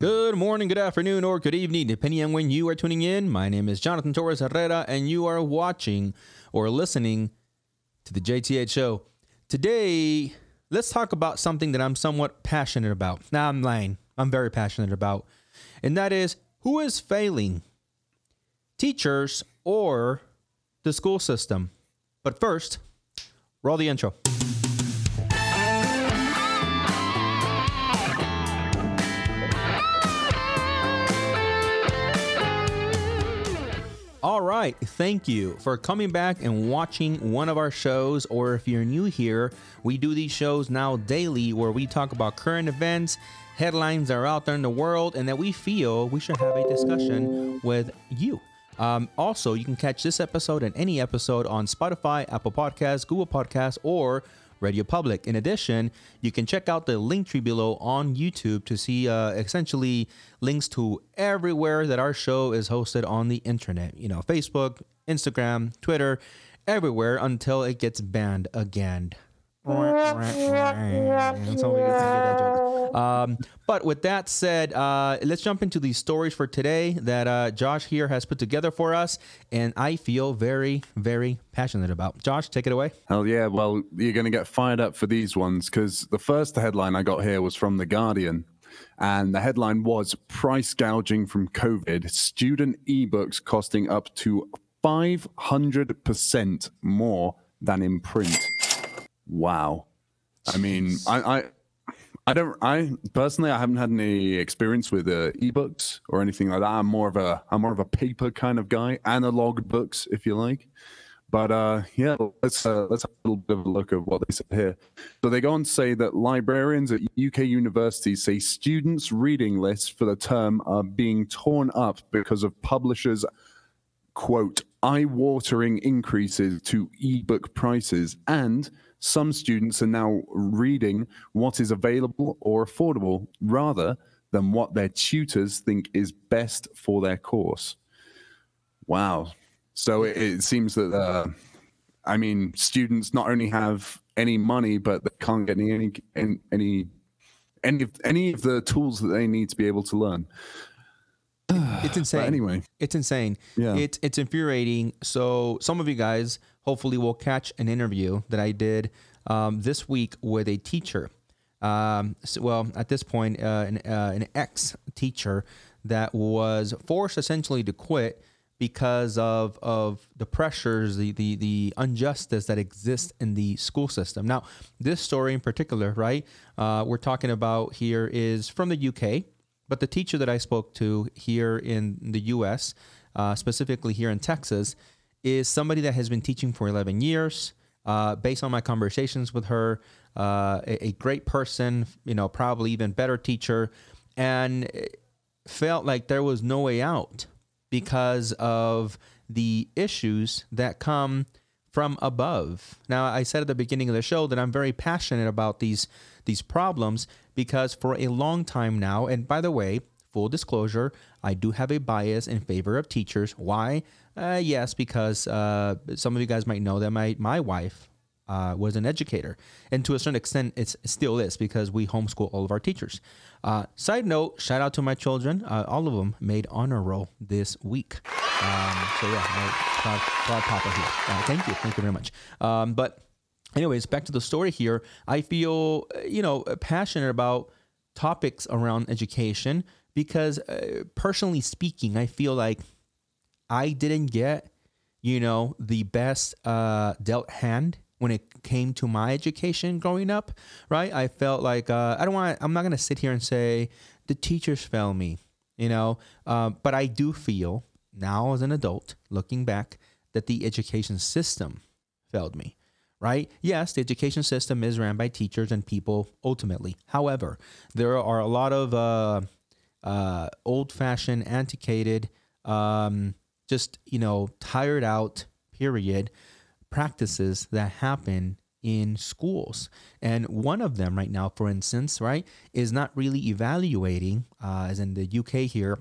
Good morning, good afternoon, or good evening, depending on when you are tuning in. My name is Jonathan Torres Herrera, and you are watching or listening to the JTH Show. Today, let's talk about something that I'm somewhat passionate about. Now, I'm lying. I'm very passionate about, and that is who is failing, teachers or the school system. But first, roll the intro. All right, thank you for coming back and watching one of our shows, or if you're new here, we do these shows now daily where we talk about current events, headlines that are out there in the world, and that we feel we should have a discussion with you. Also, you can catch this episode and any episode on Spotify, Apple Podcasts, Google Podcasts, or Radio Public. In addition, you can check out the link tree below on YouTube to see essentially links to everywhere that our show is hosted on the internet. You know, Facebook, Instagram, Twitter, everywhere until it gets banned again. But with that said, let's jump into these stories for today that Josh here has put together for us, and I feel very, very passionate about. Josh, take it away. Hell yeah. Well, you're going to get fired up for these ones, because the first headline I got here was from The Guardian, and the headline was "Price Gouging from COVID, Student eBooks Costing Up to 500% More Than in Print." Wow. I mean, I haven't had any experience with ebooks or anything like that. I'm more of a paper kind of guy, analog books, if you like. But yeah, let's have a little bit of a look at what they said here. So they go on to say that librarians at UK universities say students' reading lists for the term are being torn up because of publishers, quote, eye-watering increases to ebook prices, and some students are now reading what is available or affordable rather than what their tutors think is best for their course. Wow. So it seems that, students not only have any money, but they can't get any of the tools that they need to be able to learn. It's insane. But anyway, it's insane. Yeah. It's infuriating. So some of you guys hopefully will catch an interview that I did this week with a teacher. At this point, an ex-teacher that was forced essentially to quit because of the pressures, the injustice that exists in the school system. Now, this story in particular, right, we're talking about here is from the UK. But the teacher that I spoke to here in the U.S., specifically here in Texas, is somebody that has been teaching for 11 years. Based on my conversations with her, a great person, you know, probably even better teacher, and felt like there was no way out because of the issues that come from above. Now, I said at the beginning of the show that I'm very passionate about these problems, because for a long time now, and by the way, full disclosure, I do have a bias in favor of teachers. Why? Yes, because some of you guys might know that my wife was an educator, and to a certain extent, it still is, because we homeschool all of our teachers. Side note, shout out to my children. All of them made honor roll this week. Proud Papa here. Thank you very much. But anyways, back to the story here. I feel, passionate about topics around education because, personally speaking, I feel like I didn't get, the best dealt hand when it came to my education growing up, right? I felt like I'm not going to sit here and say the teachers failed me, but I do feel now as an adult looking back that the education system failed me. Right? Yes, the education system is ran by teachers and people ultimately. However, there are a lot of old-fashioned, antiquated, tired-out period practices that happen in schools. And one of them right now, for instance, right, is not really evaluating, as in the UK here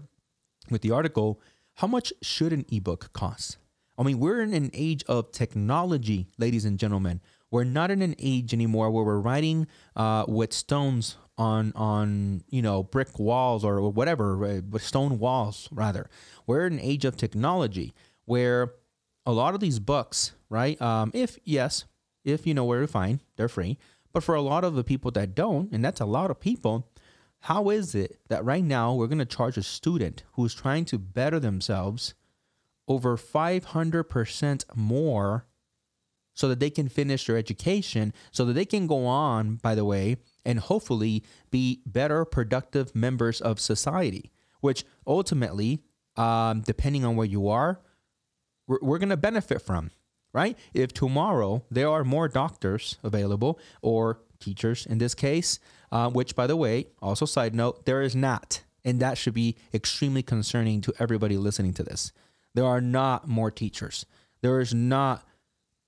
with the article, how much should an ebook cost? I mean, we're in an age of technology, ladies and gentlemen. We're not in an age anymore where we're writing with stones on brick walls or whatever, stone walls rather. We're in an age of technology where a lot of these books, right? If you know where to find, they're free. But for a lot of the people that don't, and that's a lot of people, how is it that right now we're going to charge a student who's trying to better themselves over 500% more so that they can finish their education, so that they can go on, by the way, and hopefully be better, productive members of society, which ultimately, depending on where you are, we're going to benefit from, right? If tomorrow there are more doctors available, or teachers in this case, which, by the way, also side note, there is not, and that should be extremely concerning to everybody listening to this. There are not more teachers. There is not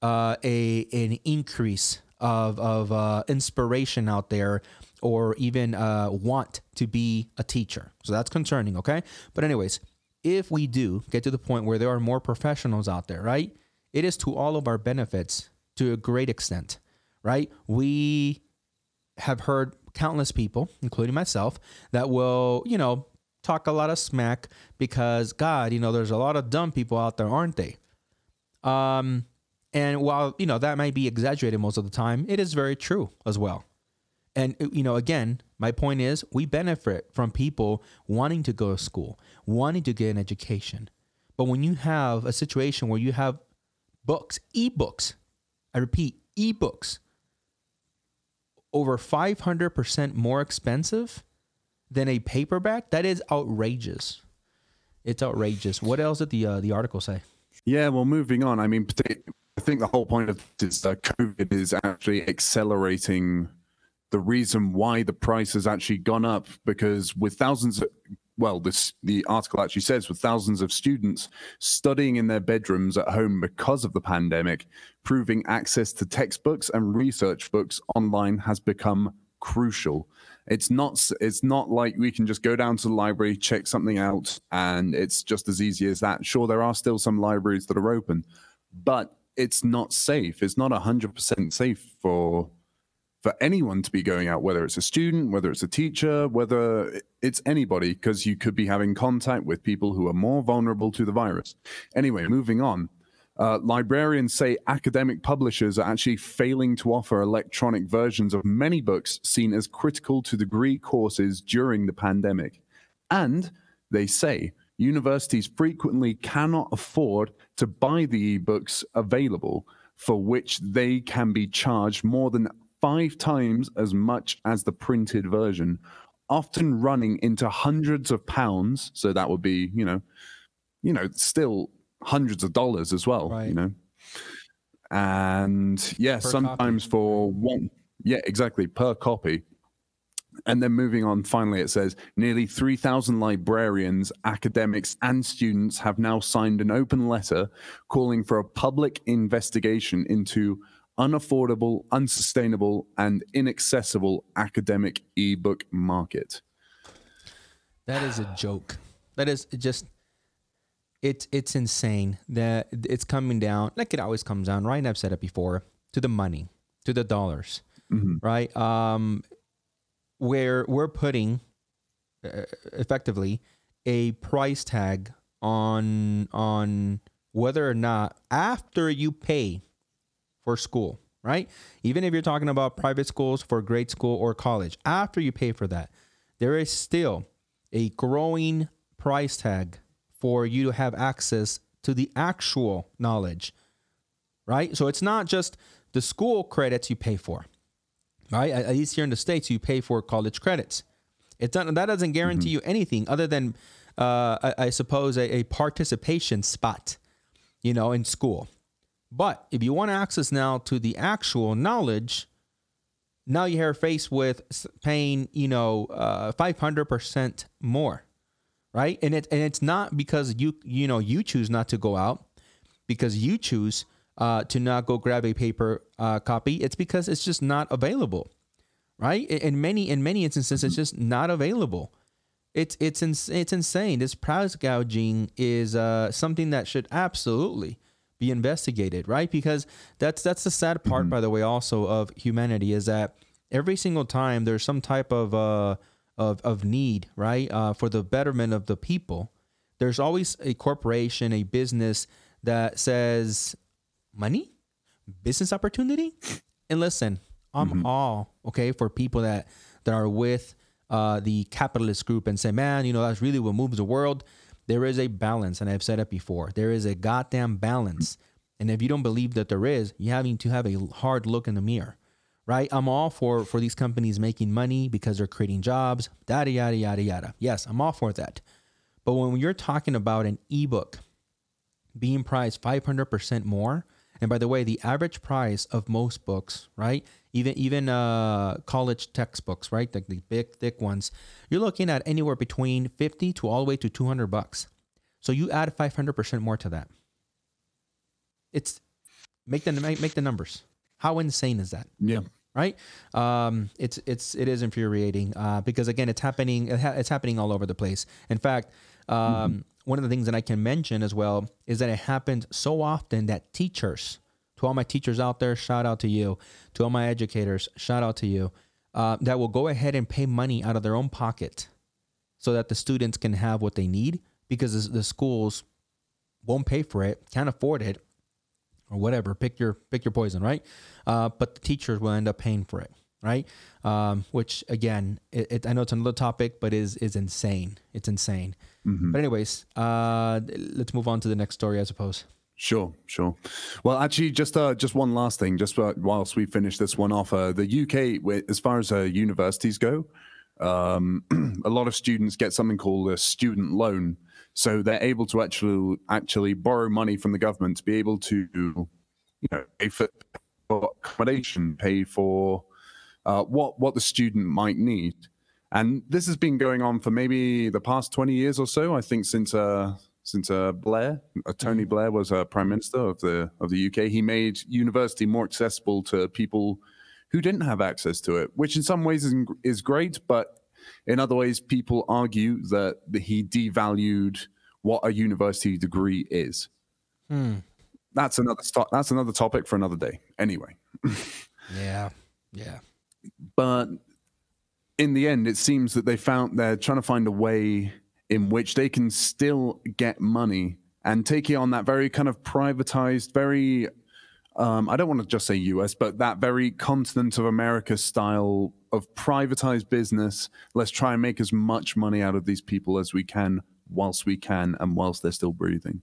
an increase of inspiration out there, or even want to be a teacher. So that's concerning, okay? But anyways, if we do get to the point where there are more professionals out there, right, it is to all of our benefits to a great extent, right? We have heard countless people, including myself, that will, talk a lot of smack because, God, there's a lot of dumb people out there, aren't they? And while, that might be exaggerated most of the time, it is very true as well. And, again, my point is we benefit from people wanting to go to school, wanting to get an education. But when you have a situation where you have books, ebooks, I repeat, ebooks, over 500% more expensive than a paperback, that is outrageous. It's outrageous. What else did the article say? Yeah, well, moving on. I mean, I think the whole point of this COVID is actually accelerating the reason why the price has actually gone up, because with thousands of, the article actually says, with thousands of students studying in their bedrooms at home because of the pandemic, proving access to textbooks and research books online has become crucial. It's not like we can just go down to the library, check something out, and it's just as easy as that. Sure, there are still some libraries that are open, but it's not safe. It's not 100% safe for anyone to be going out, whether it's a student, whether it's a teacher, whether it's anybody, because you could be having contact with people who are more vulnerable to the virus. Anyway, moving on. Librarians say academic publishers are actually failing to offer electronic versions of many books seen as critical to degree courses during the pandemic. And they say universities frequently cannot afford to buy the ebooks available, for which they can be charged more than 5 times as much as the printed version, often running into hundreds of pounds. So that would be, still hundreds of dollars as well, right. And yeah, per sometimes copy. For one. Yeah, exactly. Per copy. And then moving on, finally, it says nearly 3,000 librarians, academics and students have now signed an open letter calling for a public investigation into unaffordable, unsustainable and inaccessible academic ebook market. That is a joke. That is just... It's insane that it's coming down, like it always comes down, right? And I've said it before, to the money, to the dollars, mm-hmm. right? Where we're putting effectively a price tag on whether or not after you pay for school, right? Even if you're talking about private schools for grade school or college, after you pay for that, there is still a growing price tag for you to have access to the actual knowledge, right? So it's not just the school credits you pay for, right? At least here in the States, you pay for college credits. That doesn't guarantee mm-hmm. you anything other than, I suppose, a participation spot, in school. But if you want access now to the actual knowledge, now you're faced with paying, 500% more. Right. And it's not because you choose not to go out, because you choose to not go grab a paper copy. It's because it's just not available. Right. In many instances, it's just not available. It's insane. This price gouging is something that should absolutely be investigated. Right. Because that's the sad part, mm-hmm. by the way, also of humanity, is that every single time there's some type of need, right, for the betterment of the people, there's always a corporation, a business that says money, business opportunity. And listen, I'm all okay for people that are with the capitalist group and say, man, you know, that's really what moves the world. There is a balance, and I've said it before. There is a goddamn balance. And if you don't believe that there is, you're having to have a hard look in the mirror, right? I'm all for these companies making money because they're creating jobs, yada, yada, yada, yada. Yes, I'm all for that. But when you're talking about an ebook being priced 500% more, and by the way, the average price of most books, right, even college textbooks, right, like the big, thick ones, you're looking at anywhere between $50 to all the way to $200. So you add 500% more to that. It's make the numbers. How insane is that? Yeah. Right. It is infuriating because again, it's happening all over the place. In fact, one of the things that I can mention as well is that it happens so often that teachers, to all my teachers out there, shout out to you, to all my educators, shout out to you, that will go ahead and pay money out of their own pocket so that the students can have what they need because the schools won't pay for it, can't afford it, or whatever, pick your poison, right? But the teachers will end up paying for it, right? Which again, I know it's another topic, but is insane. It's insane. Mm-hmm. But anyways, let's move on to the next story, I suppose. Sure. Well, actually, just one last thing, whilst we finish this one off, the UK, as far as universities go, a lot of students get something called a student loan. So they're able to actually borrow money from the government to be able to, you know, pay for accommodation, pay for what the student might need. And this has been going on for maybe the past 20 years or so, I think, since Tony Blair was prime minister of the UK. He made university more accessible to people who didn't have access to it, which in some ways is great, but in other ways, people argue that he devalued what a university degree is. That's another topic for another day. Anyway. Yeah. But in the end, it seems that they're trying to find a way in which they can still get money and take it on that very kind of privatized, very I don't want to just say US, but that very continent of America style of privatized business. Let's try and make as much money out of these people as we can, whilst we can, and whilst they're still breathing.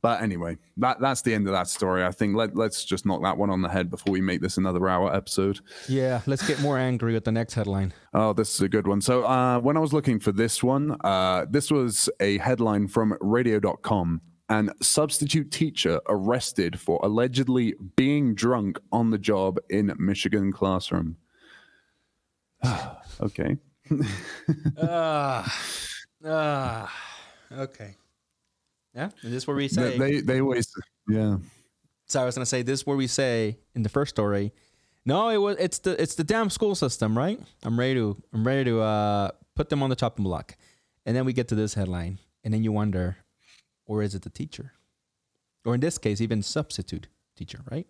But anyway, that's the end of that story. I think let's just knock that one on the head before we make this another hour episode. Yeah, let's get more angry with the next headline. Oh, this is a good one. So when I was looking for this one, this was a headline from radio.com. And substitute teacher arrested for allegedly being drunk on the job in Michigan classroom. Okay. Okay. Yeah. Is this where we say they always? Yeah. So I was gonna say this where we say in the first story. No, it's the damn school system, right? I'm ready to put them on the chopping block, and then we get to this headline, and then you wonder. Or is it the teacher? Or in this case, even substitute teacher, right?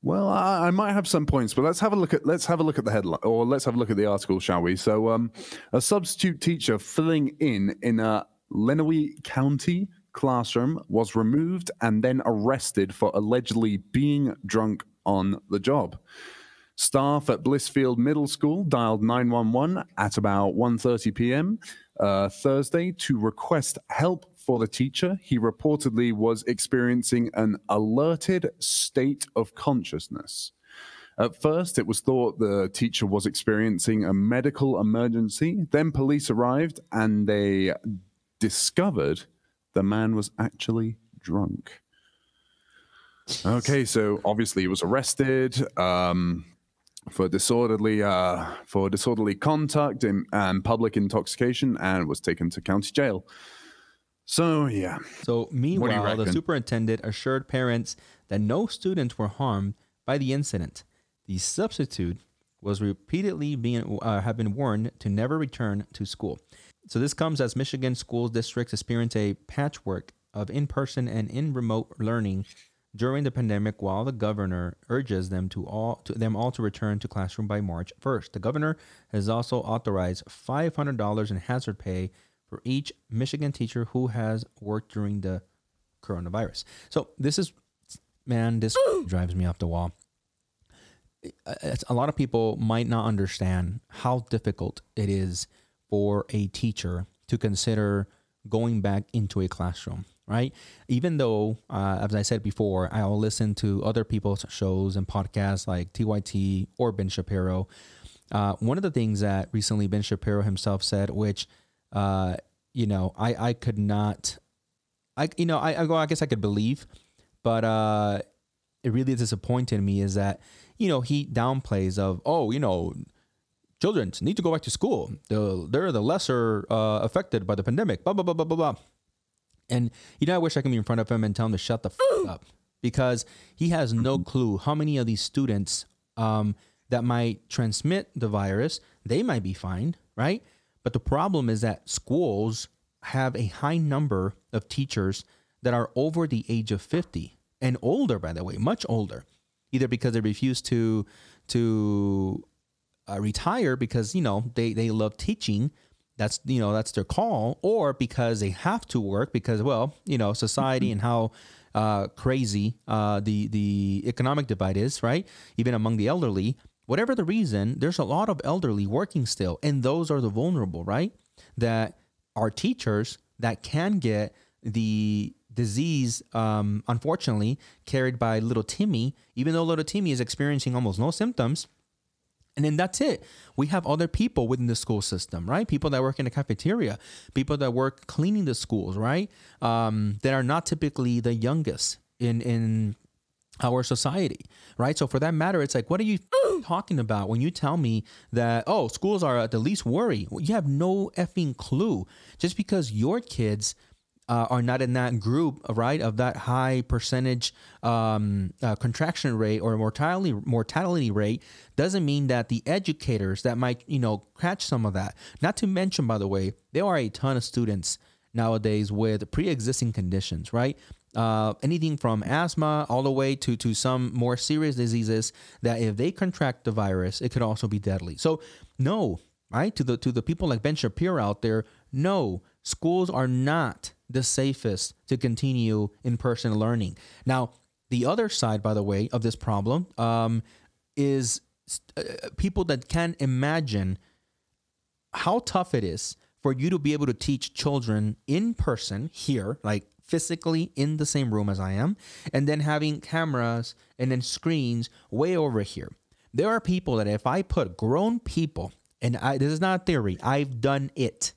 Well, I might have some points, but let's have a look at the headline, or let's have a look at the article, shall we? So a substitute teacher filling in a Lenawee County classroom was removed and then arrested for allegedly being drunk on the job. Staff at Blissfield Middle School dialed 911 at about 1:30 p.m. Thursday to request help for the teacher. He reportedly was experiencing an alerted state of consciousness. At first, it was thought the teacher was experiencing a medical emergency. Then police arrived and they discovered the man was actually drunk. Okay, so obviously he was arrested for disorderly conduct and public intoxication and was taken to county jail. So, yeah. So, meanwhile, the superintendent assured parents that no students were harmed by the incident. The substitute was repeatedly have been warned to never return to school. So, this comes as Michigan school districts experience a patchwork of in-person and in-remote learning during the pandemic while the governor urges them all to return to classroom by March 1st. The governor has also authorized $500 in hazard pay for each Michigan teacher who has worked during the coronavirus. So this is, man, this drives me off the wall. A lot of people might not understand how difficult it is for a teacher to consider going back into a classroom, right? Even though, as I said before, I'll listen to other people's shows and podcasts like TYT or Ben Shapiro. One of the things that recently Ben Shapiro himself said, which, I guess I could believe, but it really disappointed me is that, he downplays of, children need to go back to school. They're the lesser affected by the pandemic, blah, blah, blah, blah, blah, blah. And, I wish I could be in front of him and tell him to shut the f*** up, because he has no clue how many of these students that might transmit the virus. They might be fine, right? But the problem is that schools have a high number of teachers that are over the age of 50 and older, by the way, much older, either because they refuse to retire because, they love teaching. That's their call, or because they have to work because, society and how crazy the economic divide is, right? Even among the elderly, whatever the reason, there's a lot of elderly working still. And those are the vulnerable, right? That are teachers that can get the disease, unfortunately, carried by little Timmy, even though little Timmy is experiencing almost no symptoms. And then that's it. We have other people within the school system, right? People that work in the cafeteria, people that work cleaning the schools, right? That are not typically the youngest in our society, right? So for that matter, it's like, what are you talking about when you tell me that, schools are at the least worry? Well, you have no effing clue. Just because your kids are not in that group, right, of that high percentage contraction rate or mortality rate, doesn't mean that the educators that might, catch some of that. Not to mention, by the way, there are a ton of students nowadays with pre-existing conditions, right? Anything from asthma all the way to some more serious diseases that if they contract the virus, it could also be deadly. So no, right, to the people like Ben Shapiro out there, no, schools are not the safest to continue in-person learning. Now, the other side, by the way, of this problem is people that can't imagine how tough it is for you to be able to teach children in person here, like physically in the same room as I am, and then having cameras and then screens way over here. There are people that if I put grown people, and this is not a theory, I've done it,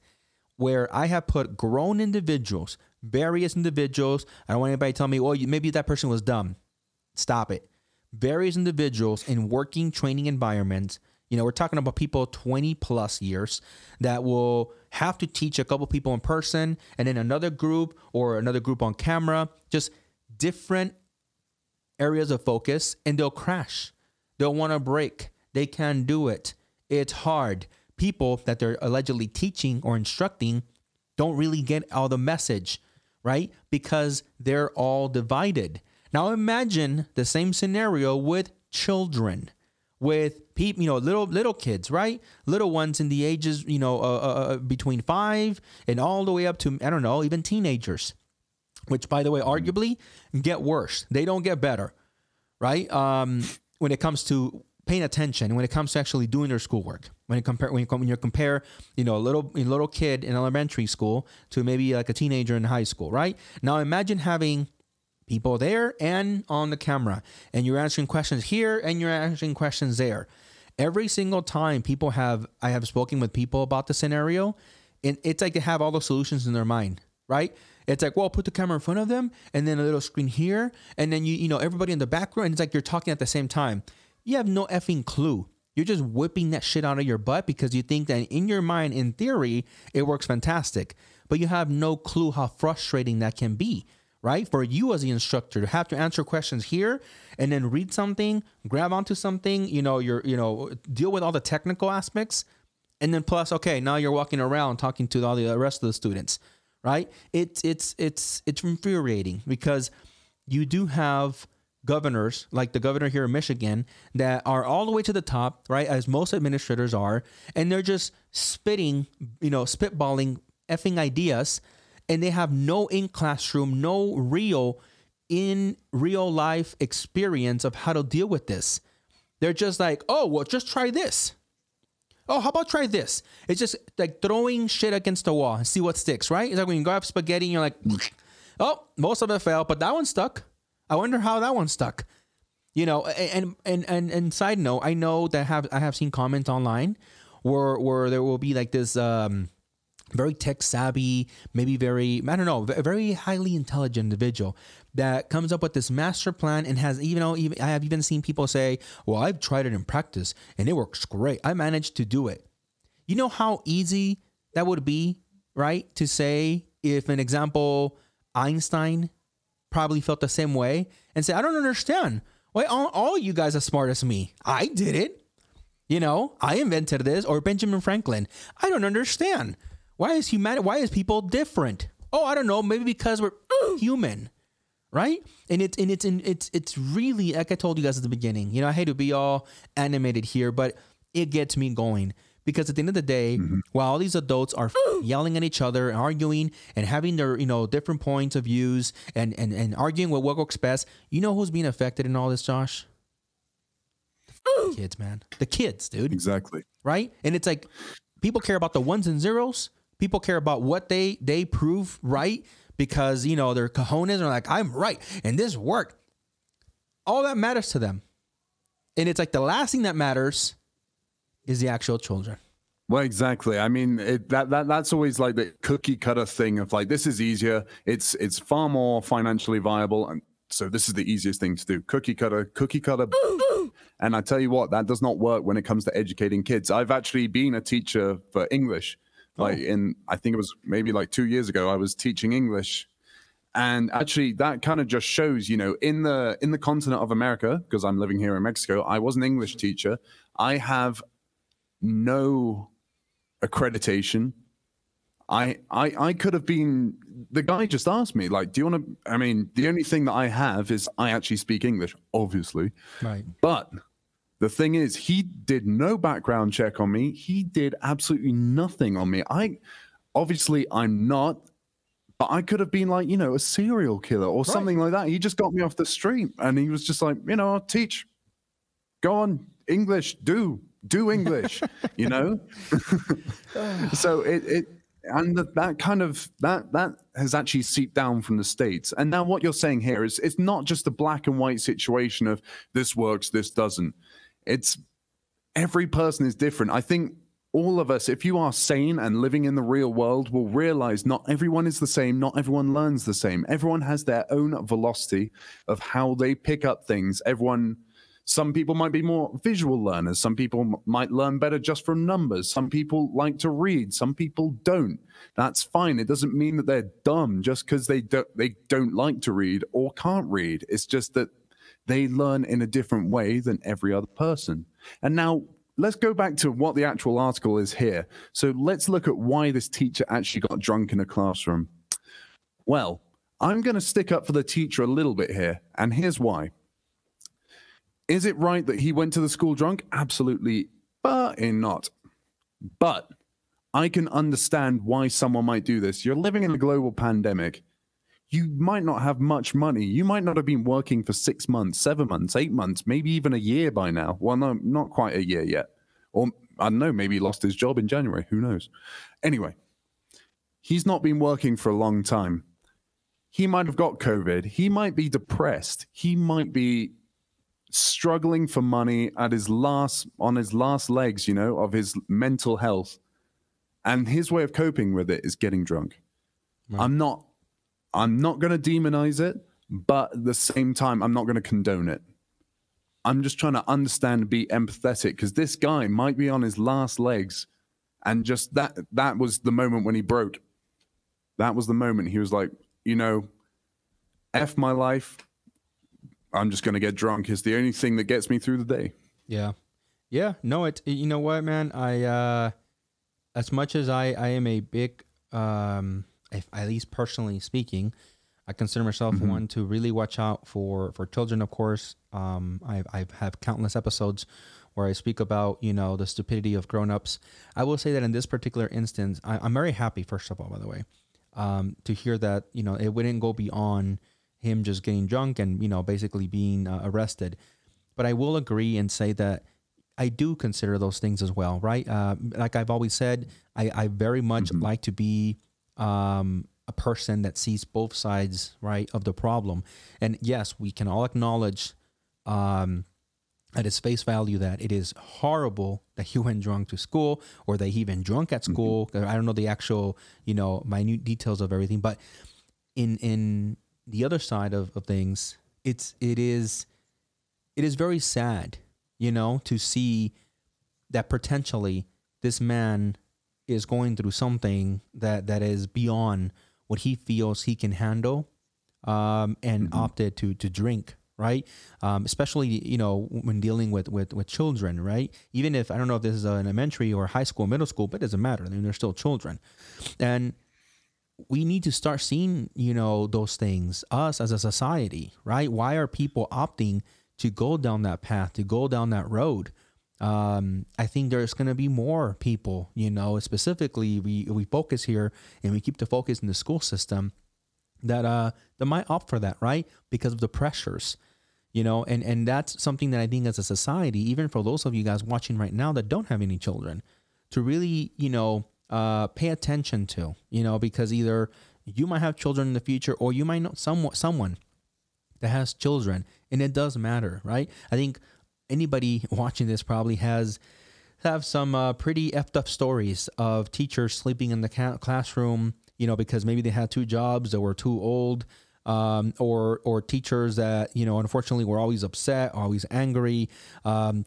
where I have put grown individuals, various individuals. I don't want anybody to tell me, maybe that person was dumb. Stop it. Various individuals in working training environments. We're talking about people 20 plus years that will have to teach a couple people in person and then another group or another group on camera, just different areas of focus, and they'll crash. They'll want a break. They can't do it. It's hard. People that they're allegedly teaching or instructing don't really get all the message, right? Because they're all divided. Now imagine the same scenario with children, with people, little kids, right? Little ones in the ages, between 5 and all the way up to, I don't know, even teenagers, which, by the way, arguably get worse. They don't get better, right? When it comes to paying attention, when it comes to actually doing their schoolwork, when you compare, a little kid in elementary school to maybe like a teenager in high school, right? Now imagine having people there and on the camera, and you're answering questions here and you're answering questions there. Every single time I have spoken with people about the scenario, and it's like they have all the solutions in their mind, right? It's like, put the camera in front of them and then a little screen here, and then you everybody in the background, and it's like you're talking at the same time. You have no effing clue. You're just whipping that shit out of your butt because you think that in your mind, in theory, it works fantastic. But you have no clue how frustrating that can be, right? For you as the instructor to have to answer questions here and then read something, grab onto something, deal with all the technical aspects. And then plus, okay, now you're walking around talking to all the rest of the students, right? It's infuriating because you do have governors, like the governor here in Michigan, that are all the way to the top, right, as most administrators are, and they're just spitting, you know, spitballing effing ideas, and they have no in-classroom, no real life experience of how to deal with this. They're just like, oh, well, just try this. Oh, how about try this? It's just like throwing shit against the wall and see what sticks, right? It's like when you grab spaghetti and you're like, oh, most of it fell, but that one stuck. I wonder how that one stuck, you know. And side note, I know that I have seen comments online where there will be like this very tech savvy, maybe very highly intelligent individual that comes up with this master plan and has, you know, even I have even seen people say, well, I've tried it in practice and it works great. I managed to do it. You know how easy that would be, right? To say if an example, Einstein probably felt the same way and say, I don't understand. Why all you guys are smart as me? I did it. You know, I invented this. Or Benjamin Franklin. I don't understand. Why is people different? Oh, I don't know. Maybe because we're human, right? And it's really, like I told you guys at the beginning, you know, I hate to be all animated here, but it gets me going. Because at the end of the day, while all these adults are yelling at each other and arguing and having their, you know, different points of views and arguing with what works best, you know who's being affected in all this, Josh? The kids, man. The kids, dude. Exactly. Right? And it's like people care about the ones and zeros. People care about what they prove right because, you know, their cojones are like, I'm right and this worked. All that matters to them. And it's like the last thing that matters is the actual children. Well, exactly. I mean, that's always like the cookie cutter thing of like, this is easier. It's far more financially viable. And so this is the easiest thing to do. Cookie cutter. And I tell you what, that does not work when it comes to educating kids. I've actually been a teacher for English. I think it was maybe like 2 years ago, I was teaching English. And actually that kind of just shows, you know, in the continent of America, because I'm living here in Mexico, I was an English teacher. I have no accreditation. I could have been, the guy just asked me, like, do you want to, I mean, the only thing that I have is I actually speak English, obviously. Right. But the thing is, he did no background check on me. He did absolutely nothing on me. I'm not, but I could have been like, you know, a serial killer or something like that. He just got me off the street and he was just like, you know, I'll teach. Go on, English, do English, you know? So that has actually seeped down from the States. And now what you're saying here is it's not just a black and white situation of this works, this doesn't. It's every person is different. I think all of us, if you are sane and living in the real world, will realize not everyone is the same. Not everyone learns the same. Everyone has their own velocity of how they pick up things. Some people might be more visual learners. Some people might learn better just from numbers. Some people like to read. Some people don't. That's fine. It doesn't mean that they're dumb just because they don't like to read or can't read. It's just that they learn in a different way than every other person. And now let's go back to what the actual article is here. So let's look at why this teacher actually got drunk in a classroom. Well, I'm going to stick up for the teacher a little bit here, and here's why. Is it right that he went to the school drunk? Absolutely fucking not. But I can understand why someone might do this. You're living in a global pandemic. You might not have much money. You might not have been working for 6 months, 7 months, 8 months, maybe even a year by now. Well, no, not quite a year yet. Or I don't know, maybe he lost his job in January. Who knows? Anyway, he's not been working for a long time. He might have got COVID. He might be depressed. He might be struggling for money on his last legs, you know, of his mental health, and his way of coping with it is getting drunk. Right. I'm not going to demonize it, but at the same time, I'm not going to condone it. I'm just trying to understand and be empathetic, because this guy might be on his last legs, and just that was the moment when he broke. That was the moment he was like, you know, F my life. I'm just going to get drunk is the only thing that gets me through the day. Yeah. Yeah. No, you know what, man? I as much as I am a big, if at least personally speaking, I consider myself one to really watch out for children, of course. I have countless episodes where I speak about, you know, the stupidity of grown-ups. I will say that in this particular instance, I'm very happy, first of all, by the way, to hear that, you know, it wouldn't go beyond him just getting drunk and, you know, basically being arrested. But I will agree and say that I do consider those things as well, right? Like I've always said, I very much like to be a person that sees both sides, right, of the problem. And yes, we can all acknowledge at its face value that it is horrible that he went drunk to school or that he even drunk at school. I don't know the actual, you know, minute details of everything. But in the other side of things, it is very sad, you know, to see that potentially this man is going through something that is beyond what he feels he can handle, and opted to drink, right? Especially, you know, when dealing with children, right? Even if, I don't know if this is an elementary or high school, middle school, but it doesn't matter. I mean, they're still children. And we need to start seeing, you know, those things, us as a society, right? Why are people opting to go down that path, to go down that road? I think there's going to be more people, you know, specifically we focus here and we keep the focus in the school system that might opt for that, right? Because of the pressures, you know, and that's something that I think as a society, even for those of you guys watching right now that don't have any children, to really, you know, pay attention to, you know, because either you might have children in the future or you might know someone that has children, and it does matter, right? I think anybody watching this probably have some pretty effed up stories of teachers sleeping in the classroom, you know, because maybe they had two jobs, that were too old, or teachers that, you know, unfortunately were always upset, always angry,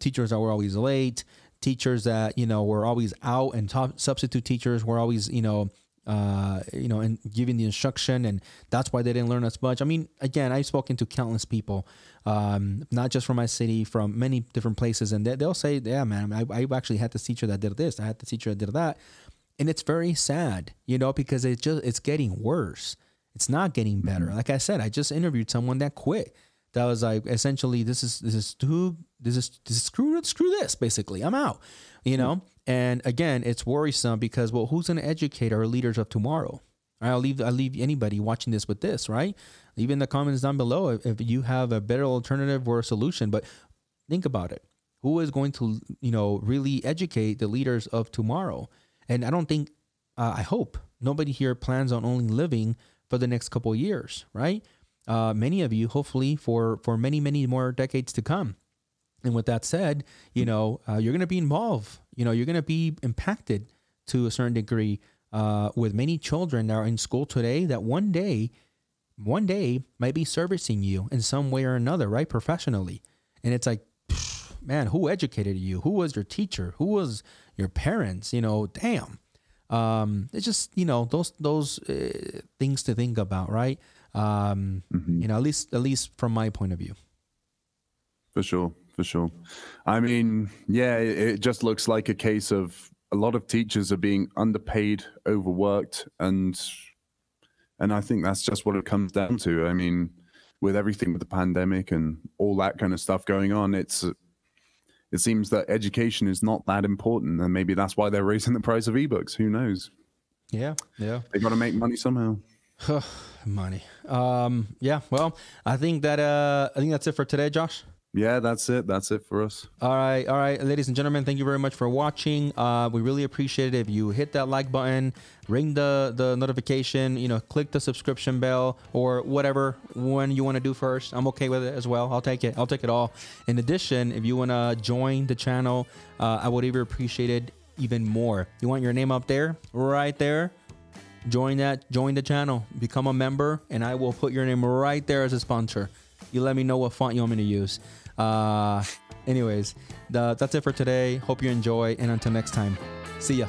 teachers that were always late, teachers that, you know, were always out, and substitute teachers were always, you know, and giving the instruction, and that's why they didn't learn as much. I mean, again, I've spoken to countless people, not just from my city, from many different places. And they'll say, yeah, man, I actually had this teacher that did this. I had the teacher that did that. And it's very sad, you know, because it's getting worse. It's not getting better. Like I said, I just interviewed someone that quit. That was like, essentially, this is screw this, basically. I'm out, you know? And again, it's worrisome because, well, who's going to educate our leaders of tomorrow? Right, I'll leave anybody watching this with this, right? Leave in the comments down below if you have a better alternative or a solution. But think about it. Who is going to, you know, really educate the leaders of tomorrow? And I don't think, I hope nobody here plans on only living for the next couple of years, right? Many of you, hopefully for many, many more decades to come. And with that said, you know, you're going to be involved, you know, you're going to be impacted to a certain degree with many children that are in school today that one day might be servicing you in some way or another, right? Professionally. And it's like, man, who educated you? Who was your teacher? Who was your parents? You know, damn. It's just, you know, those things to think about, right? You know, at least from my point of view. For sure. I mean, yeah, it just looks like a case of a lot of teachers are being underpaid, overworked, and I think that's just what it comes down to. I mean, with everything with the pandemic and all that kind of stuff going on, it seems that education is not that important, and maybe that's why they're raising the price of ebooks. Who knows? Yeah. They've got to make money somehow. Money. Yeah. Well, I think that's it for today, Josh. Yeah, that's it. That's it for us. All right. Ladies and gentlemen, thank you very much for watching. We really appreciate it if you hit that like button, ring the notification, you know, click the subscription bell or whatever one you want to do first. I'm okay with it as well. I'll take it all. In addition, if you want to join the channel, I would even appreciate it even more. You want your name up there, right there? Join the channel, become a member, and I will put your name right there as a sponsor. You let me know what font you want me to use. Anyways, that's it for today. Hope you enjoy, and until next time, see ya.